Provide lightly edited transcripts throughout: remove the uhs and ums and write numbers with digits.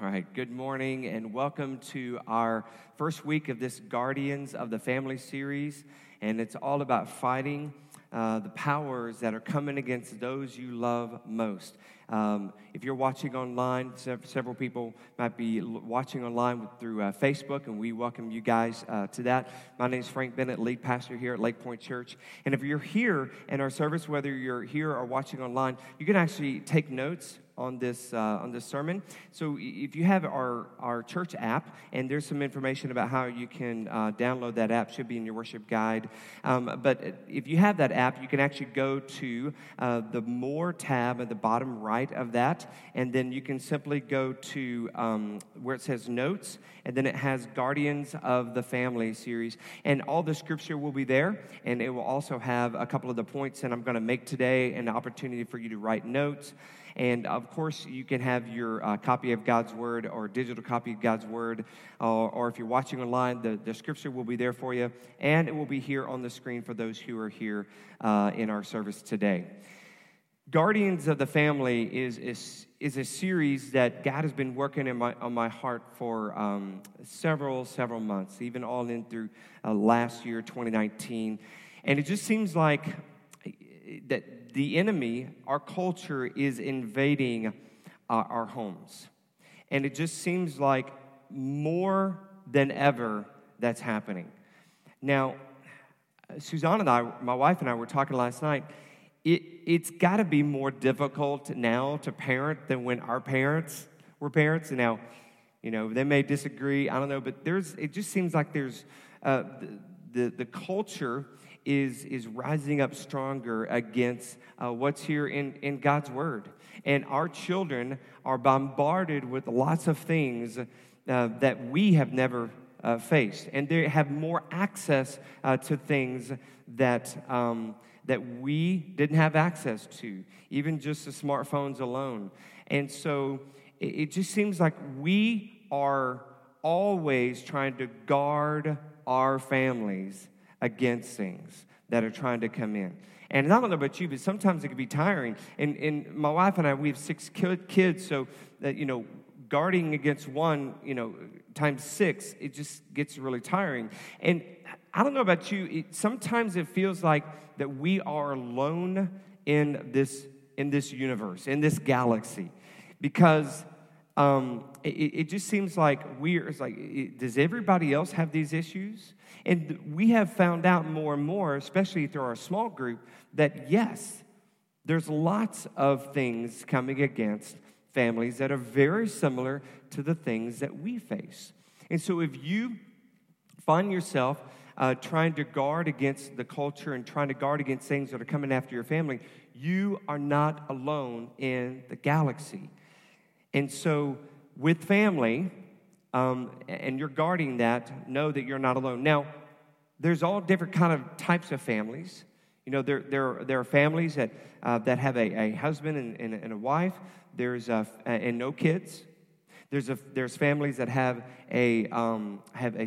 All right, good morning and welcome to our first week of this Guardians of the Family series, and it's all about fighting the powers that are coming against those you love most. If you're watching online, several people might be watching online through Facebook, and we welcome you guys to that. My name is Frank Bennett, lead pastor here at Lake Point Church. And if you're here in our service, whether you're here or watching online, you can actually take notes on this sermon. So if you have our church app, and there's some information about how you can download that app, should be in your worship guide. But if you have that app, you can actually go to the More tab at the bottom right of that, and then you can simply go to where it says Notes, and then it has Guardians of the Family series, and all the scripture will be there, and it will also have a couple of the points that I'm going to make today, and an opportunity for you to write notes. And, of course, you can have your copy of God's Word or digital copy of God's Word, or if you're watching online, the scripture will be there for you, and it will be here on the screen for those who are here in our service today. Guardians of the Family is a series that God has been working on my heart for several months, even all in through last year, 2019. And it just seems like that the enemy, our culture, is invading our homes. And it just seems like more than ever that's happening. Now, Suzanne and I, my wife and I, were talking last night. It's got to be more difficult now to parent than when our parents were parents. And now, you know, they may disagree, I don't know, but it just seems like there's the culture is rising up stronger against what's here in God's Word. And our children are bombarded with lots of things that we have never faced. And they have more access to things that we didn't have access to, even just the smartphones alone. And so it just seems like we are always trying to guard our families against things that are trying to come in. And I don't know about you, but sometimes it can be tiring. And my wife and I, we have 6 kids, so that, you know, guarding against one, you know, times 6, it just gets really tiring. And I don't know about you, sometimes it feels like that we are alone in this universe, in this galaxy, because it just seems like does everybody else have these issues? And we have found out more and more, especially through our small group, that yes, there's lots of things coming against families that are very similar to the things that we face. And so if you find yourself trying to guard against the culture and trying to guard against things that are coming after your family, you are not alone in the galaxy. And so with family, and you're guarding that, know that you're not alone. Now, there's all different kind of types of families. You know, there are families that have a husband and a wife. There's and no kids. There's families that have a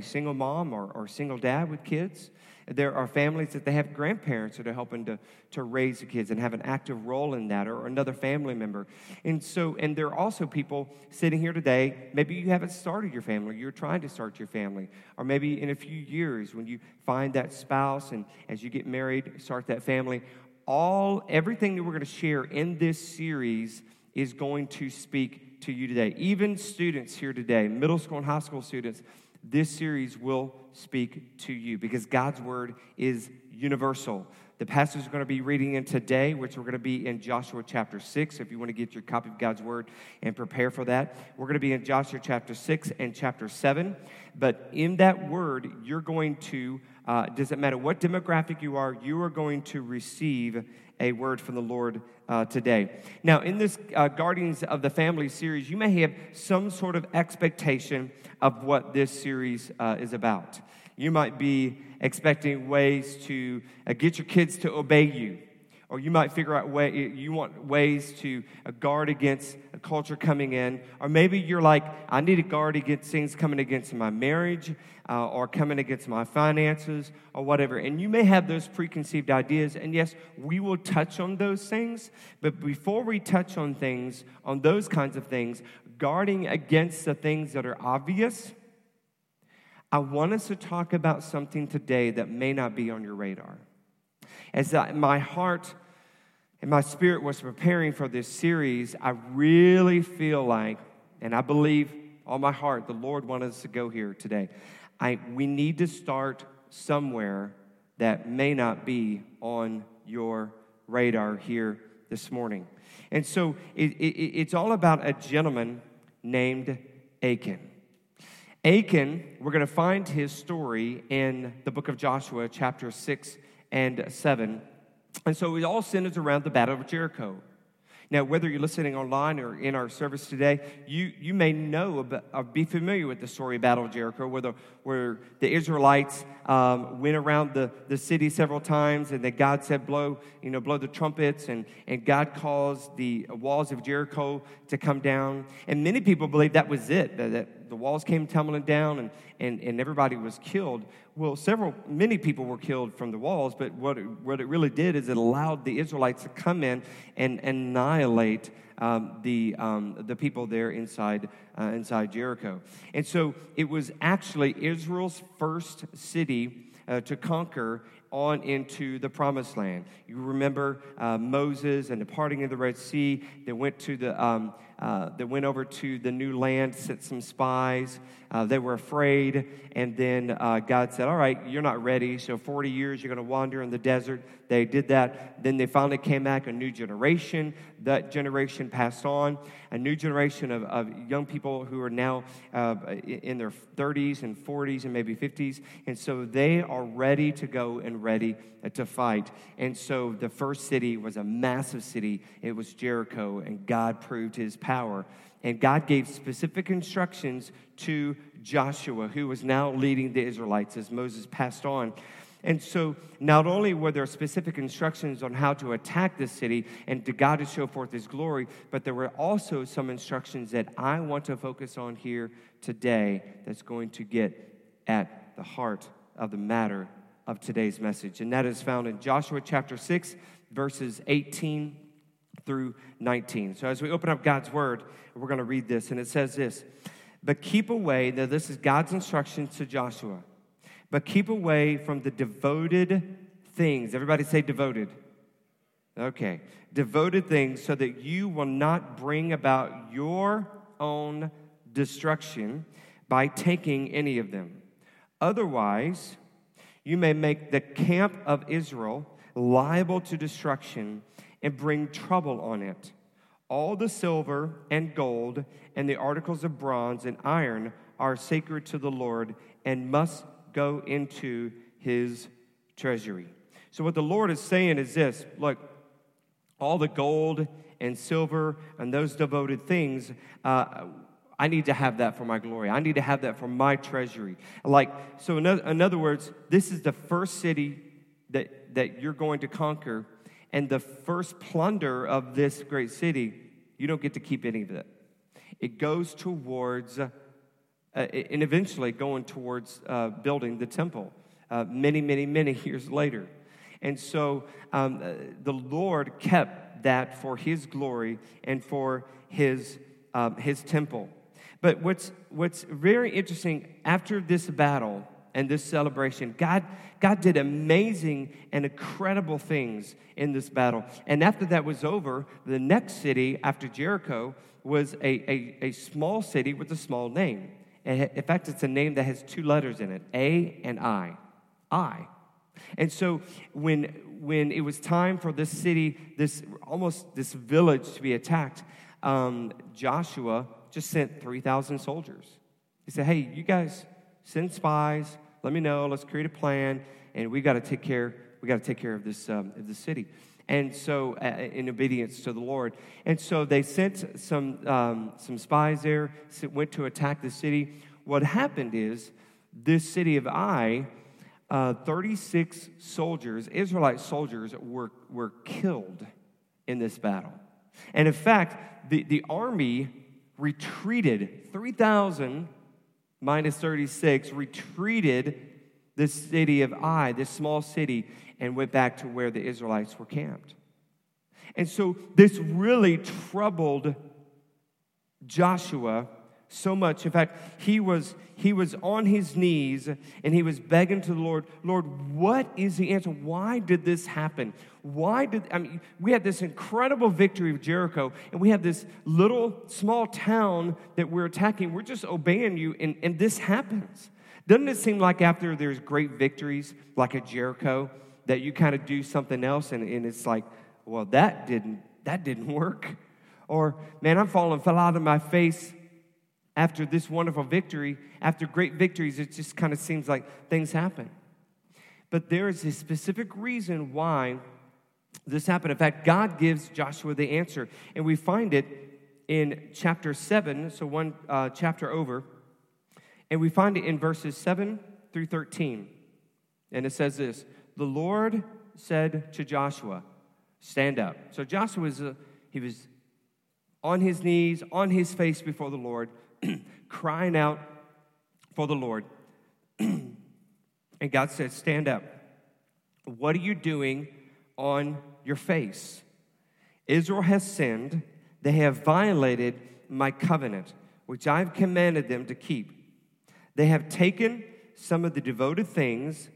single mom or single dad with kids. There are families that they have grandparents that are helping to raise the kids and have an active role in that, or another family member. And there are also people sitting here today, maybe you haven't started your family, you're trying to start your family, or maybe in a few years when you find that spouse and as you get married, start that family. Everything that we're going to share in this series is going to speak to you today. Even students here today, middle school and high school students, this series will speak to you because God's Word is universal. The passage we're going to be reading in today, which we're going to be in Joshua chapter 6, if you want to get your copy of God's Word and prepare for that. We're going to be in Joshua chapter 6 and chapter 7. But in that Word, you're going to, doesn't matter what demographic you are going to receive a word from the Lord today. Now, in this Guardians of the Family series, you may have some sort of expectation of what this series is about. You might be expecting ways to get your kids to obey you, or you might figure out you want ways to guard against a culture coming in, or maybe you're like, I need to guard against things coming against my marriage, or coming against my finances, or whatever. And you may have those preconceived ideas, and yes, we will touch on those things, but before we touch on those kinds of things, guarding against the things that are obvious, I want us to talk about something today that may not be on your radar. As my heart and my spirit was preparing for this series, I really feel like, and I believe all my heart, the Lord wanted us to go here today. We need to start somewhere that may not be on your radar here this morning. And so it's all about a gentleman named Achan. Achan, we're going to find his story in the book of Joshua, chapter 6 and 7. And so it all centers around the Battle of Jericho. Now, whether you're listening online or in our service today, you may know or be familiar with the story of Battle of Jericho, where the Israelites went around the city several times, and that God said, blow the trumpets, and God caused the walls of Jericho to come down. And many people believe that was it, that the walls came tumbling down, and everybody was killed. Well, many people were killed from the walls, but what it really did is it allowed the Israelites to come in and annihilate the people there inside Jericho. And so it was actually Israel's first city to conquer on into the Promised Land. You remember Moses and the parting of the Red Sea. They went to they went over to the new land, sent some spies. They were afraid, and then God said, all right, you're not ready, so 40 years you're going to wander in the desert. They did that. Then they finally came back, a new generation. That generation passed on, a new generation of young people who are now in their 30s and 40s and maybe 50s, and so they are ready to go and ready to fight. And so the first city was a massive city. It was Jericho, and God proved his power. And God gave specific instructions to Joshua, who was now leading the Israelites as Moses passed on. And so not only were there specific instructions on how to attack the city and to God to show forth his glory, but there were also some instructions that I want to focus on here today that's going to get at the heart of the matter of today's message. And that is found in Joshua chapter 6, verses 18 through 19. So as we open up God's word, we're going to read this, and it says this: but keep away, now this is God's instructions to Joshua, but keep away from the devoted things. Everybody say devoted. Okay. Devoted things, so that you will not bring about your own destruction by taking any of them. Otherwise, you may make the camp of Israel liable to destruction and bring trouble on it. All the silver and gold and the articles of bronze and iron are sacred to the Lord and must go into his treasury. So what the Lord is saying is this: look, all the gold and silver and those devoted things, I need to have that for my glory. I need to have that for my treasury. So in other words, this is the first city that you're going to conquer, and the first plunder of this great city, you don't get to keep any of it. It goes towards, and eventually going towards building the temple many, many, many years later. And so the Lord kept that for his glory and for his temple. But what's very interesting, after this battle and this celebration, God did amazing and incredible things in this battle. And after that was over, the next city after Jericho was a small city with a small name. In fact, it's a name that has two letters in it, A and I. Ai. And so when it was time for this city, this village to be attacked, Joshua just sent 3,000 soldiers. He said, hey, you guys, send spies. Let me know. Let's create a plan, and we got to take care of this city. And so, in obedience to the Lord, and so they sent some spies there. Went to attack the city. What happened is this city of Ai, 36 soldiers, Israelite soldiers, were killed in this battle. And in fact, the army retreated. 3,000. Minus 36, retreated the city of Ai, this small city, and went back to where the Israelites were camped. And so this really troubled Joshua so much. In fact, he was on his knees and he was begging to the Lord, Lord, what is the answer? Why did this happen? We had this incredible victory of Jericho, and we have this little small town that we're attacking. We're just obeying you, and this happens. Doesn't it seem like after there's great victories like a Jericho that you kind of do something else and it's like, well, that didn't work. Or, man, I'm fell out of my face after this wonderful victory. After great victories, it just kind of seems like things happen. But there is a specific reason why this happened. In fact, God gives Joshua the answer, and we find it in chapter 7, so one chapter over, and we find it in verses 7 through 13, and it says this: the Lord said to Joshua, stand up. So Joshua was on his knees, on his face before the Lord, crying out for the Lord. And God said, stand up. What are you doing on your face? Israel has sinned. They have violated my covenant, which I have commanded them to keep. They have taken some of the devoted things.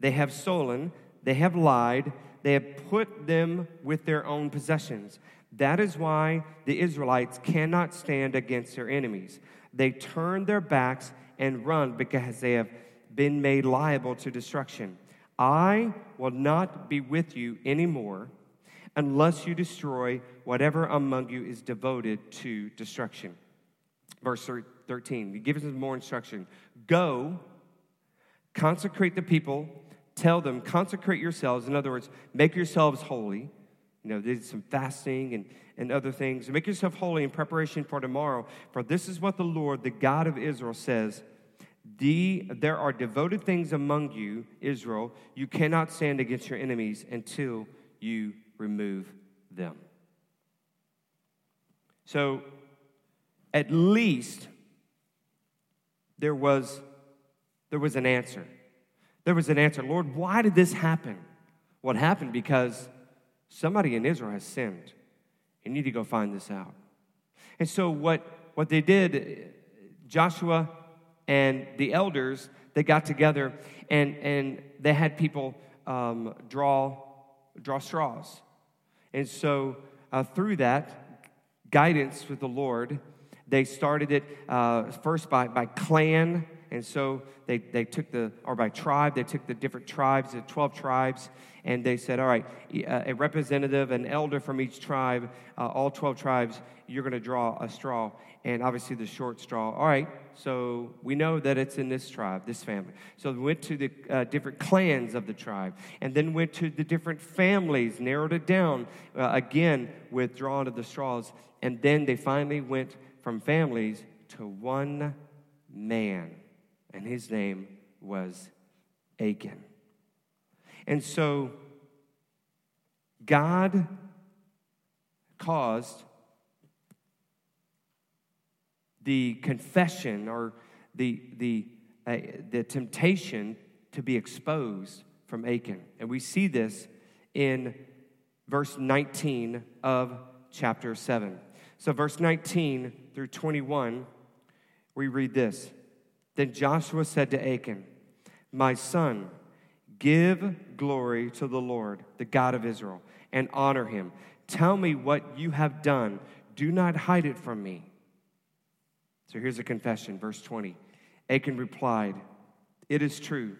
They have stolen. They have lied. They have put them with their own possessions. That is why the Israelites cannot stand against their enemies. They turn their backs and run because they have been made liable to destruction. I will not be with you anymore unless you destroy whatever among you is devoted to destruction. Verse 13, he gives us more instruction. Go, consecrate the people, tell them, consecrate yourselves. In other words, make yourselves holy. You know, they did some fasting and other things. Make yourself holy in preparation for tomorrow, for this is what the Lord, the God of Israel, says. There are devoted things among you, Israel. You cannot stand against your enemies until you remove them. So, at least there was an answer. There was an answer. Lord, why did this happen? What happened? Because somebody in Israel has sinned. You need to go find this out. And so what they did, Joshua and the elders, they got together and they had people draw straws. And so through that guidance with the Lord, they started it first by clan. And so they took by tribe, they took the different tribes, the 12 tribes, and they said, all right, a representative, an elder from each tribe, all 12 tribes, you're going to draw a straw. And obviously the short straw, all right, so we know that it's in this tribe, this family. So we went to the different clans of the tribe, and then went to the different families, narrowed it down, again, with drawing of the straws. And then they finally went from families to one man. And his name was Achan. And so God caused the confession or the temptation to be exposed from Achan. And we see this in verse 19 of chapter 7. So verse 19 through 21, we read this. Then Joshua said to Achan, my son, give glory to the Lord, the God of Israel, and honor him. Tell me what you have done. Do not hide it from me. So here's a confession, verse 20. Achan replied, it is true.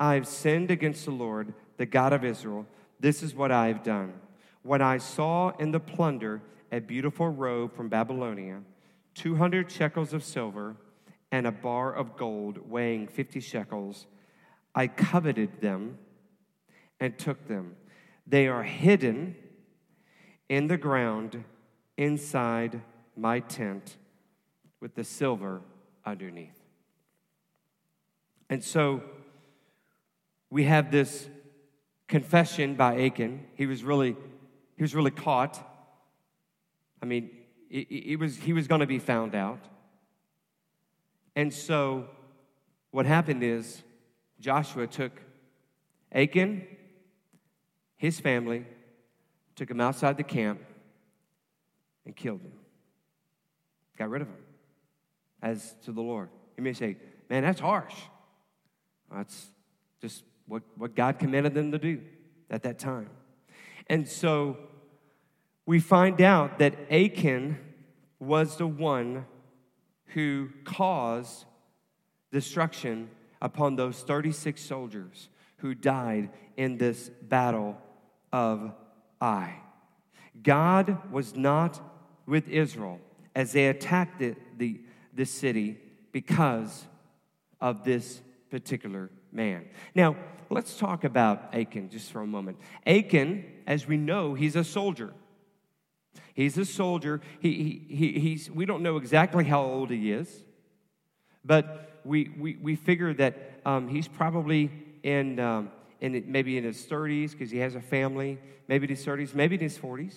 I have sinned against the Lord, the God of Israel. This is what I have done. When I saw in the plunder a beautiful robe from Babylonia, 200 shekels of silver, and a bar of gold weighing 50 shekels. I coveted them and took them. They are hidden in the ground inside my tent with the silver underneath. And so we have this confession by Achan. He was really caught. I mean, he was going to be found out. And so what happened is Joshua took Achan, his family, took him outside the camp and killed him. Got rid of him as to the Lord. You may say, man, that's harsh. That's just what God commanded them to do at that time. And so we find out that Achan was the one who caused destruction upon those 36 soldiers who died in this battle of Ai. God was not with Israel as they attacked the city because of this particular man. Now, let's talk about Achan just for a moment. Achan, as we know, he's a soldier. He's a soldier. He's we don't know exactly how old he is, but we figure that he's probably maybe in his 30s because he has a family, maybe in his 30s, maybe in his 40s.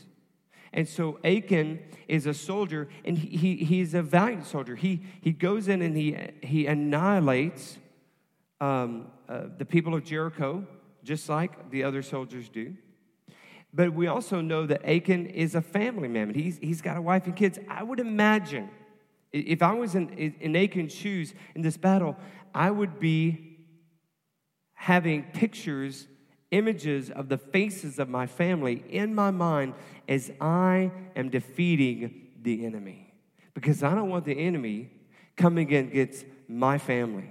And so Achan is a soldier, and he's a valiant soldier. He goes in and he annihilates the people of Jericho, just like the other soldiers do. But we also know that Achan is a family man. He's got a wife and kids. I would imagine, if I was in Achan's shoes in this battle, I would be having pictures, images of the faces of my family in my mind as I am defeating the enemy. Because I don't want the enemy coming against my family.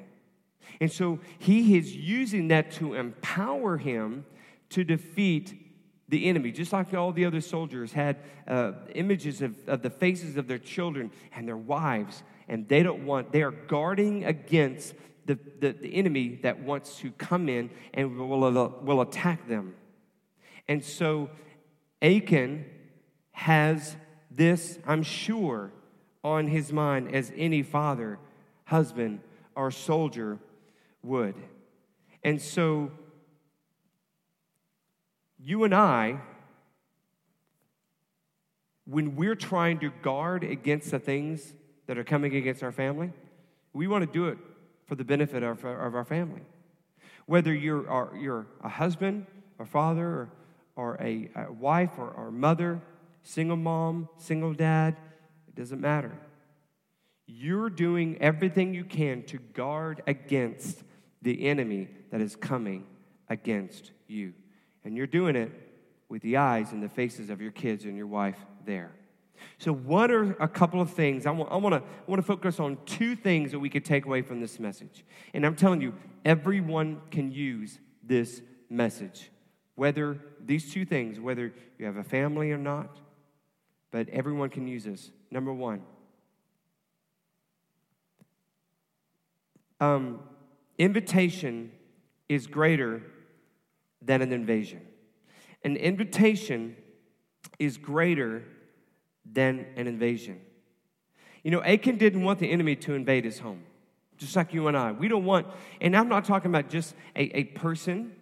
And so he is using that to empower him to defeat the enemy, just like all the other soldiers had images of the faces of their children and their wives, and they are guarding against the enemy that wants to come in and will attack them. And so Achan has this, I'm sure, on his mind as any father, husband, or soldier would. And so you and I, when we're trying to guard against the things that are coming against our family, we want to do it for the benefit of our family. Whether you're a husband or father or a wife or mother, single mom, single dad, it doesn't matter. You're doing everything you can to guard against the enemy that is coming against you. And you're doing it with the eyes and the faces of your kids and your wife there. So what are a couple of things? I want to focus on two things that we could take away from this message. And I'm telling you, everyone can use this message. Whether these two things, whether you have a family or not, but everyone can use this. Number one, invitation is greater than an invasion. An invitation is greater than an invasion. You know, Achan didn't want the enemy to invade his home, just like you and I. We don't want, and I'm not talking about just a person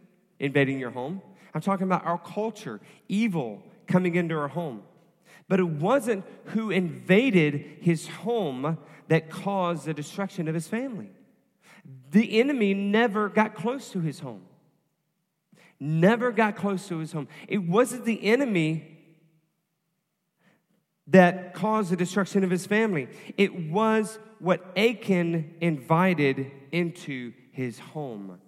invading your home. I'm talking about our culture, evil coming into our home. But it wasn't who invaded his home that caused the destruction of his family. The enemy never got close to his home. Never got close to his home. It wasn't the enemy that caused the destruction of his family. It was what Achan invited into his home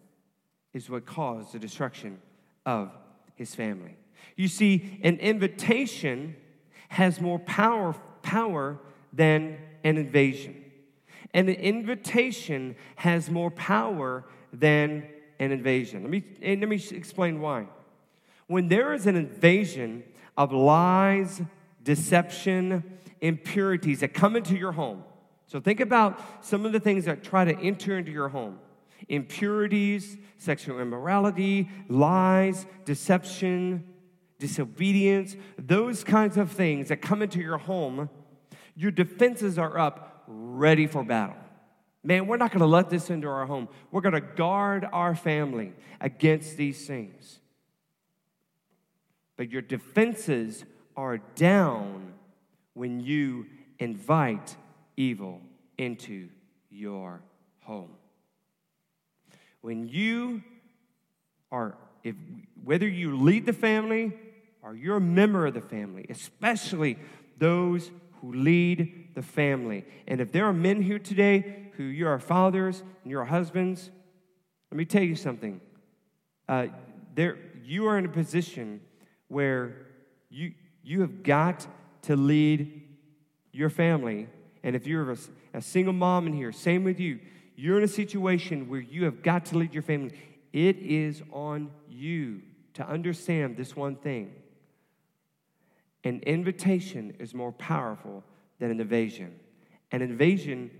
is what caused the destruction of his family. You see, an invitation has more power than an invasion. And an invitation has more power than an invasion. Let me explain why. When there is an invasion of lies, deception, impurities that come into your home. So think about some of the things that try to enter into your home. Impurities, sexual immorality, lies, deception, disobedience, those kinds of things that come into your home, your defenses are up, ready for battle. Man, we're not going to let this into our home. We're going to guard our family against these things. But your defenses are down when you invite evil into your home. When you are, whether you lead the family or you're a member of the family, especially those who lead the family. And if there are men here today who you are fathers and you are husbands, let me tell you something. You are in a position where you have got to lead your family. And if you're a single mom in here, same with you. You're in a situation where you have got to lead your family. It is on you to understand this one thing. An invitation is more powerful than an invasion. An invasion,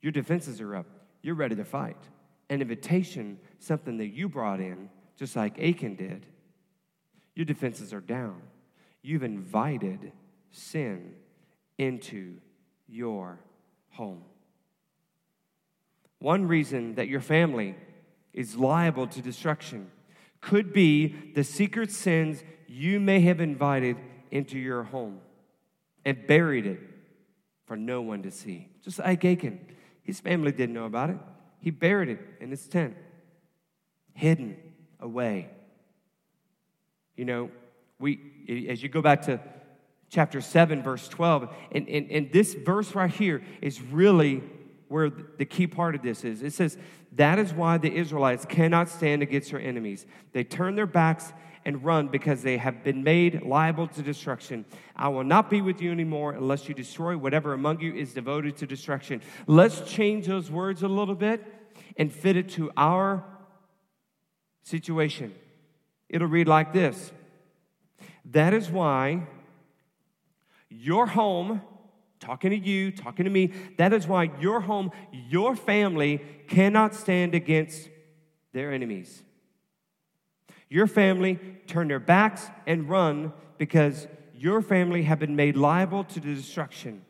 your defenses are up. You're ready to fight. An invitation, something that you brought in, just like Achan did, your defenses are down. You've invited sin into your home. One reason that your family is liable to destruction could be the secret sins you may have invited into your home and buried it for no one to see. Just like Achan, his family didn't know about it. He buried it in his tent, hidden away. You know, as you go back to chapter 7, verse 12, and this verse right here is really where the key part of this is. It says, that is why the Israelites cannot stand against their enemies. They turn their backs and run because they have been made liable to destruction. I will not be with you anymore unless you destroy whatever among you is devoted to destruction. Let's change those words a little bit and fit it to our situation. It'll read like this. That is why your home, talking to you, talking to me, that is why your home, your family cannot stand against their enemies. Your family turn their backs and run because your family have been made liable to the destruction.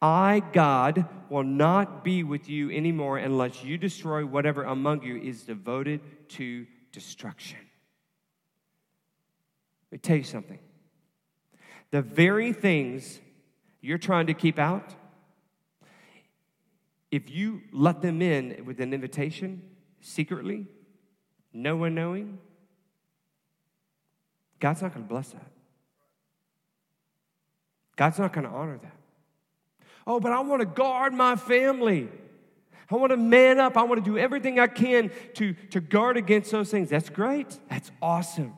I, God, will not be with you anymore unless you destroy whatever among you is devoted to destruction. Let me tell you something. The very things you're trying to keep out, if you let them in with an invitation, secretly, no one knowing, God's not going to bless that. God's not going to honor that. Oh, but I want to guard my family. I want to man up. I want to do everything I can to guard against those things. That's great. That's awesome.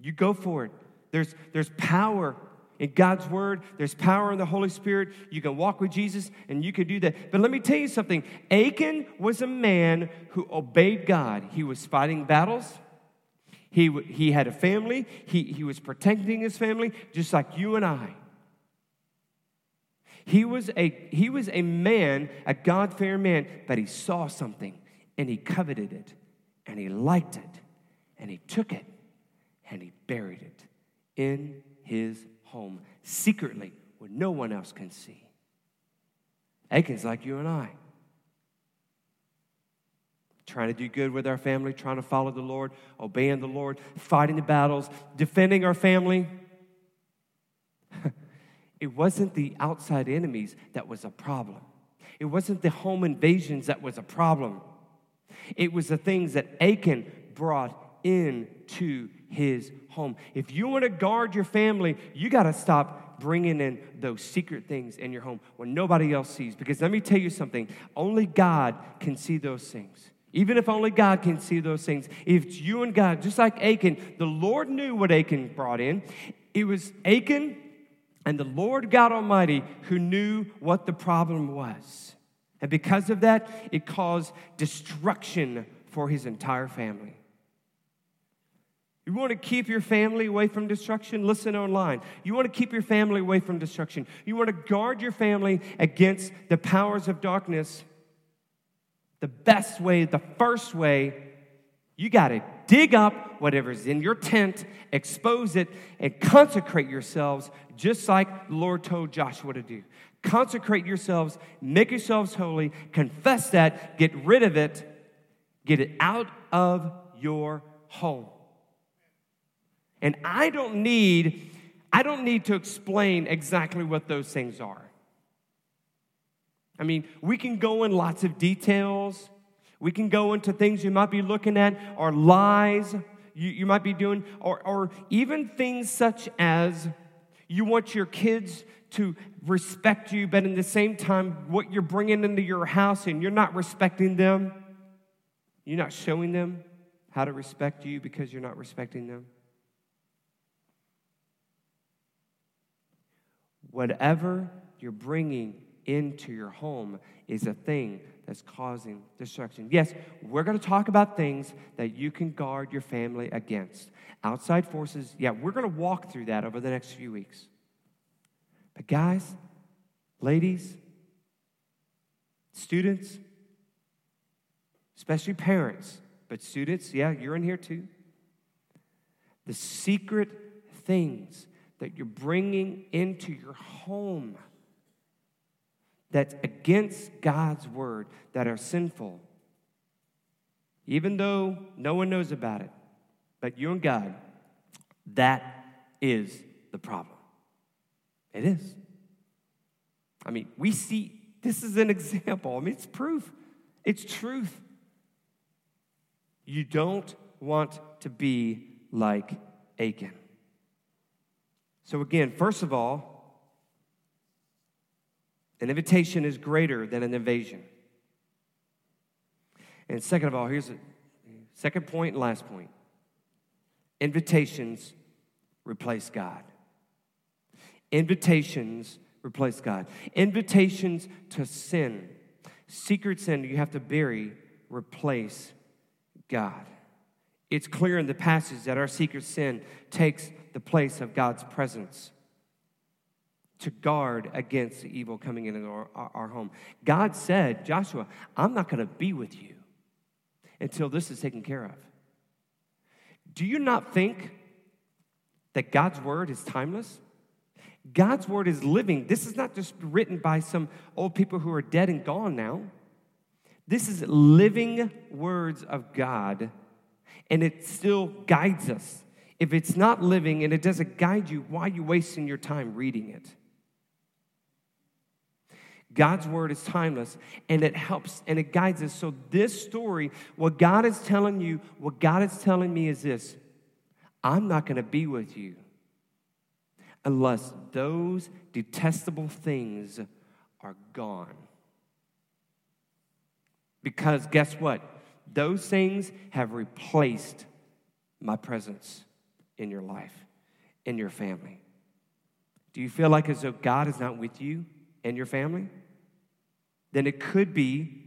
You go for it. There's power in God's word. There's power in the Holy Spirit. You can walk with Jesus, and you can do that. But let me tell you something. Achan was a man who obeyed God. He was fighting battles. He had a family. He was protecting his family, just like you and I. He was a man, a God-fearing man, but he saw something, and he coveted it, and he liked it, and he took it, and he buried it in his home, secretly, where no one else can see. Achan's like you and I. Trying to do good with our family, trying to follow the Lord, obeying the Lord, fighting the battles, defending our family. It wasn't the outside enemies that was a problem. It wasn't the home invasions that was a problem. It was the things that Achan brought into his home. If you want to guard your family, you got to stop bringing in those secret things in your home when nobody else sees. Because let me tell you something, only God can see those things. Even if only God can see those things, if it's you and God, just like Achan, the Lord knew what Achan brought in. It was Achan and the Lord God Almighty who knew what the problem was. And because of that, it caused destruction for his entire family. You want to keep your family away from destruction? Listen online. You want to keep your family away from destruction. You want to guard your family against the powers of darkness. The best way, the first way, you got to dig up whatever's in your tent, expose it, and consecrate yourselves just like the Lord told Joshua to do. Consecrate yourselves, make yourselves holy, confess that, get rid of it, get it out of your home. And I don't need to explain exactly what those things are. I mean, we can go in lots of details. We can go into things you might be looking at or lies you might be doing or even things such as You want your kids to respect you, but in the same time, what you're bringing into your house and you're not respecting them, you're not showing them how to respect you because you're not respecting them. Whatever you're bringing into your home is a thing that's causing destruction. Yes, we're going to talk about things that you can guard your family against. Outside forces, yeah, we're going to walk through that over the next few weeks. But guys, ladies, students, especially parents, but students, yeah, you're in here too. The secret things that you're bringing into your home that's against God's word, that are sinful, even though no one knows about it, but you and God, that is the problem. It is. I mean, we see, this is an example. I mean, it's proof. It's truth. You don't want to be like Achan. So again, first of all, an invitation is greater than an invasion. And second of all, here's a second point and last point. Invitations replace God. Invitations replace God. Invitations to sin, secret sin you have to bury, replace God. It's clear in the passage that our secret sin takes the place of God's presence to guard against the evil coming into our home. God said, Joshua, I'm not going to be with you until this is taken care of. Do you not think that God's word is timeless? God's word is living. This is not just written by some old people who are dead and gone now. This is living words of God, and it still guides us. If it's not living and it doesn't guide you, why are you wasting your time reading it? God's word is timeless, and it helps, and it guides us. So this story, what God is telling you, what God is telling me is this: I'm not going to be with you unless those detestable things are gone. Because guess what? Those things have replaced my presence in your life, in your family. Do you feel like as though God is not with you and your family? Then it could be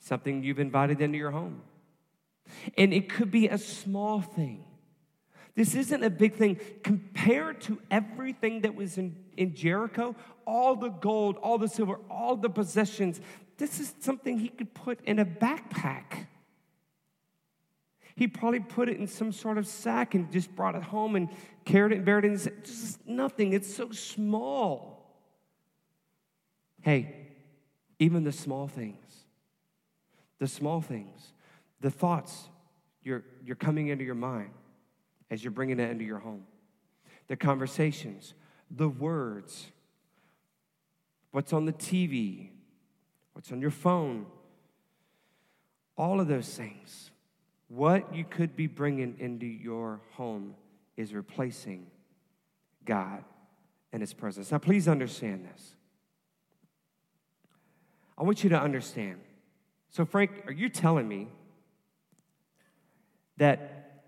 something you've invited into your home. And it could be a small thing. This isn't a big thing. Compared to everything that was in Jericho, all the gold, all the silver, all the possessions, this is something he could put in a backpack. He probably put it in some sort of sack and just brought it home and carried it and buried it. It's just nothing. It's so small. Hey, even the small things, the thoughts you're coming into your mind as you're bringing that into your home, the conversations, the words, what's on the TV, what's on your phone, all of those things. What you could be bringing into your home is replacing God and his presence. Now, please understand this. I want you to understand. So, Frank, are you telling me that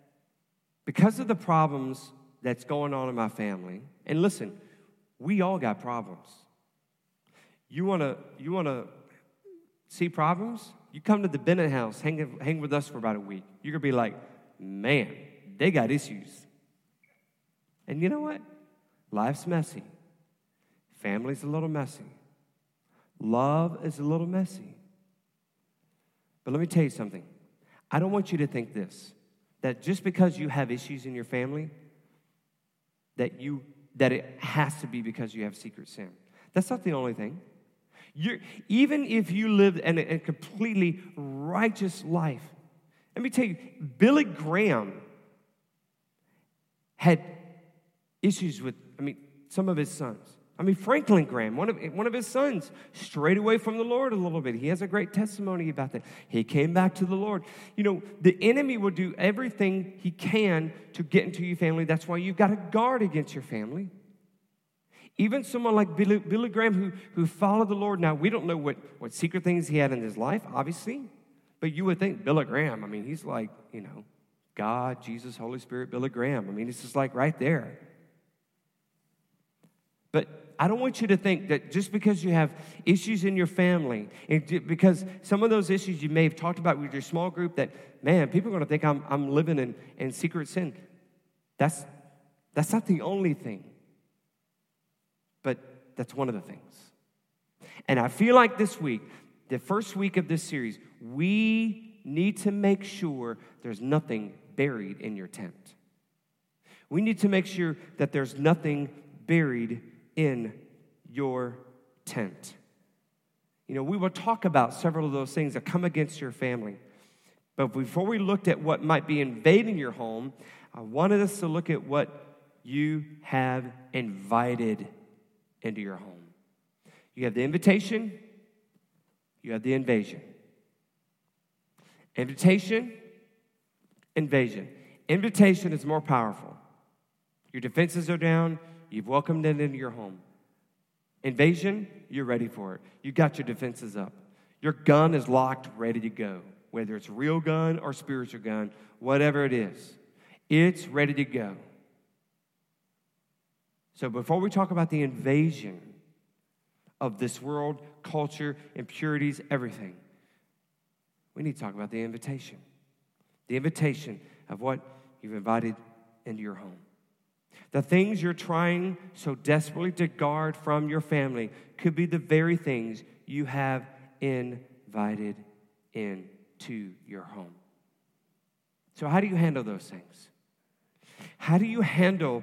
because of the problems that's going on in my family, and listen, we all got problems. You wanna see problems? You come to the Bennett house, hang with us for about a week. You're going to be like, man, they got issues. And you know what? Life's messy. Family's a little messy. Love is a little messy. But let me tell you something. I don't want you to think this, that just because you have issues in your family, that it has to be because you have secret sin. That's not the only thing. Even if you lived a completely righteous life, let me tell you, Billy Graham had issues with some of his sons. I mean, Franklin Graham, one of his sons, strayed away from the Lord a little bit. He has a great testimony about that. He came back to the Lord. You know, the enemy will do everything he can to get into your family. That's why you've got to guard against your family. Even someone like Billy Graham who followed the Lord. Now, we don't know what secret things he had in his life, obviously. But you would think Billy Graham, I mean, he's like, you know, God, Jesus, Holy Spirit, Billy Graham. I mean, it's just like right there. But I don't want you to think that just because you have issues in your family, and because some of those issues you may have talked about with your small group, that, man, people are going to think I'm living in secret sin. That's not the only thing. But that's one of the things. And I feel like this week, the first week of this series, we need to make sure there's nothing buried in your tent. We need to make sure that there's nothing buried in your tent. You know, we will talk about several of those things that come against your family. But before we looked at what might be invading your home, I wanted us to look at what you have invited into your home. You have the invitation, you have the invasion. Invitation, invasion. Invitation is more powerful. Your defenses are down. You've welcomed it into your home. Invasion, you're ready for it. You got your defenses up. Your gun is locked, ready to go. Whether it's real gun or spiritual gun, whatever it is, it's ready to go. So before we talk about the invasion of this world, culture, impurities, everything, we need to talk about the invitation. The invitation of what you've invited into your home. The things you're trying so desperately to guard from your family could be the very things you have invited into your home. So how do you handle those things? How do you handle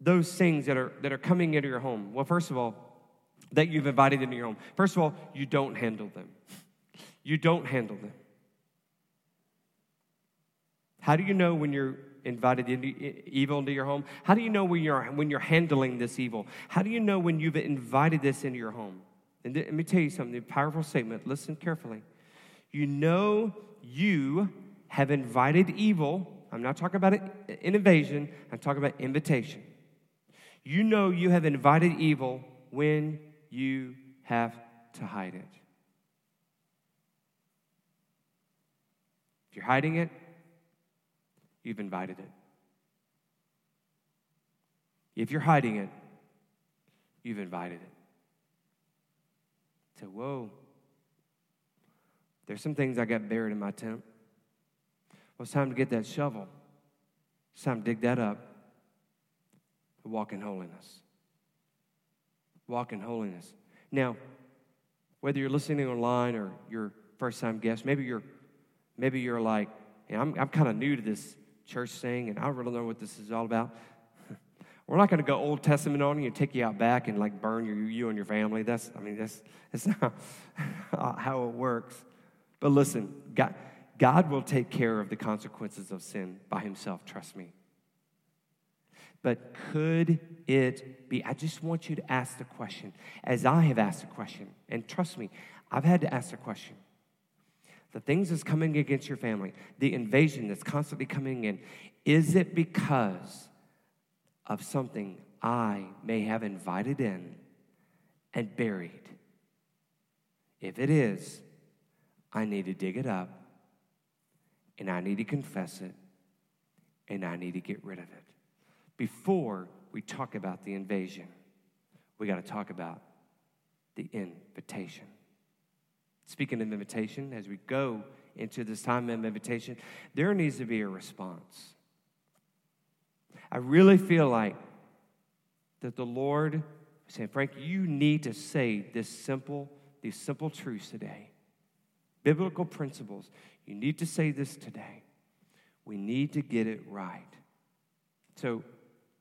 those things that are coming into your home? Well, first of all, that you've invited into your home. First of all, you don't handle them. You don't handle them. How do you know when you're invited evil into your home? How do you know when you're handling this evil? How do you know when you've invited this into your home? And let me tell you something, a powerful statement. Listen carefully. You know you have invited evil. I'm not talking about an invasion. I'm talking about invitation. You know you have invited evil when you have to hide it. If you're hiding it, you've invited it. If you're hiding it, you've invited it. So, whoa, there's some things I got buried in my tent. Well, it's time to get that shovel. It's time to dig that up and walk in holiness. Walk in holiness. Now, whether you're listening online or you're first-time guest, maybe you're like, hey, I'm kind of new to this church thing, and I don't really know what this is all about. We're not going to go Old Testament on you and take you out back and like burn you and your family. That's not how it works. But listen, God will take care of the consequences of sin by himself, trust me. But could it be? I just want you to ask the question, as I have asked the question, and trust me, I've had to ask the question. The things that's coming against your family, the invasion that's constantly coming in, is it because of something I may have invited in and buried? If it is, I need to dig it up, and I need to confess it, and I need to get rid of it. Before we talk about the invasion, we got to talk about the invitation. Speaking of invitation, as we go into this time of invitation, there needs to be a response. I really feel like that the Lord is saying, Frank, you need to say these simple truths today. Biblical principles. You need to say this today. We need to get it right. So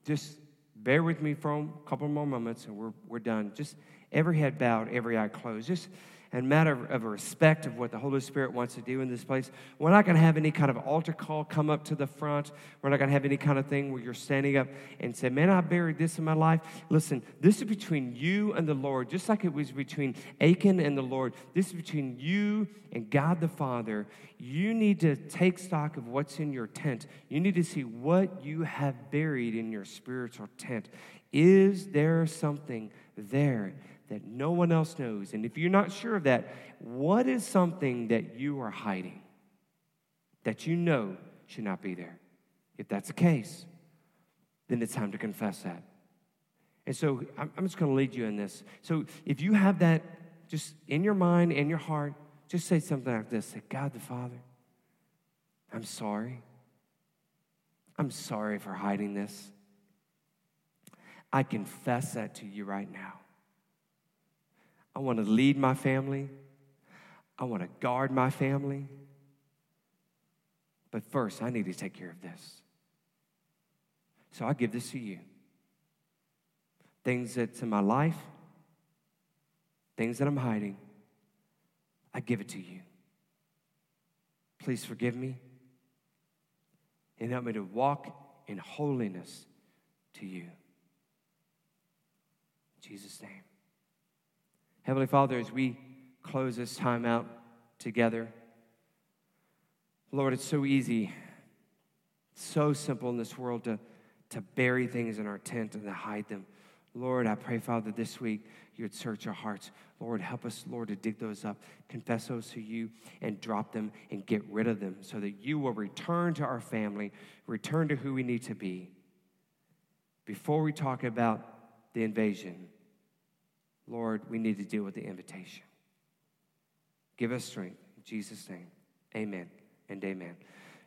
just bear with me for a couple more moments and we're done. Just every head bowed, every eye closed. Just and matter of respect of what the Holy Spirit wants to do in this place. We're not going to have any kind of altar call come up to the front. We're not going to have any kind of thing where you're standing up and say, man, I buried this in my life. Listen, this is between you and the Lord, just like it was between Achan and the Lord. This is between you and God the Father. You need to take stock of what's in your tent. You need to see what you have buried in your spiritual tent. Is there something there that no one else knows? And if you're not sure of that, what is something that you are hiding that you know should not be there? If that's the case, then it's time to confess that. And so I'm just going to lead you in this. So if you have that just in your mind, in your heart, just say something like this. Say, God the Father, I'm sorry. I'm sorry for hiding this. I confess that to you right now. I want to lead my family. I want to guard my family. But first, I need to take care of this. So I give this to you. Things that's in my life, things that I'm hiding, I give it to you. Please forgive me and help me to walk in holiness to you. In Jesus' name. Heavenly Father, as we close this time out together, Lord, it's so easy, so simple in this world to bury things in our tent and to hide them. Lord, I pray, Father, this week you would search our hearts. Lord, help us, Lord, to dig those up, confess those to you, and drop them and get rid of them so that you will return to our family, return to who we need to be. Before we talk about the invasion, Lord, we need to deal with the invitation. Give us strength. In Jesus' name, amen and amen.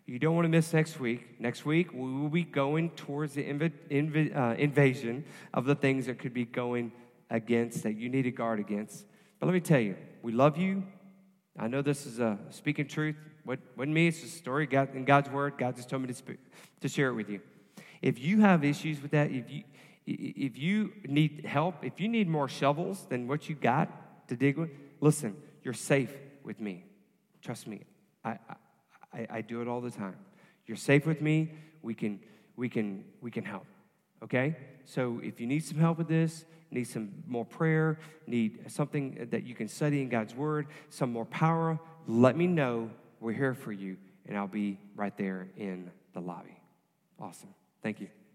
You don't want to miss next week. Next week, we will be going towards the invasion of the things that could be going against, that you need to guard against. But let me tell you, we love you. I know this is a speaking truth. What wasn't me, it's a story God, in God's word. God just told me to share it with you. If you have issues with that, if you need help, if you need more shovels than what you got to dig with, listen, you're safe with me. Trust me. I do it all the time. You're safe with me. We can help. Okay? So if you need some help with this, need some more prayer, need something that you can study in God's word, some more power, let me know. We're here for you, and I'll be right there in the lobby. Awesome. Thank you.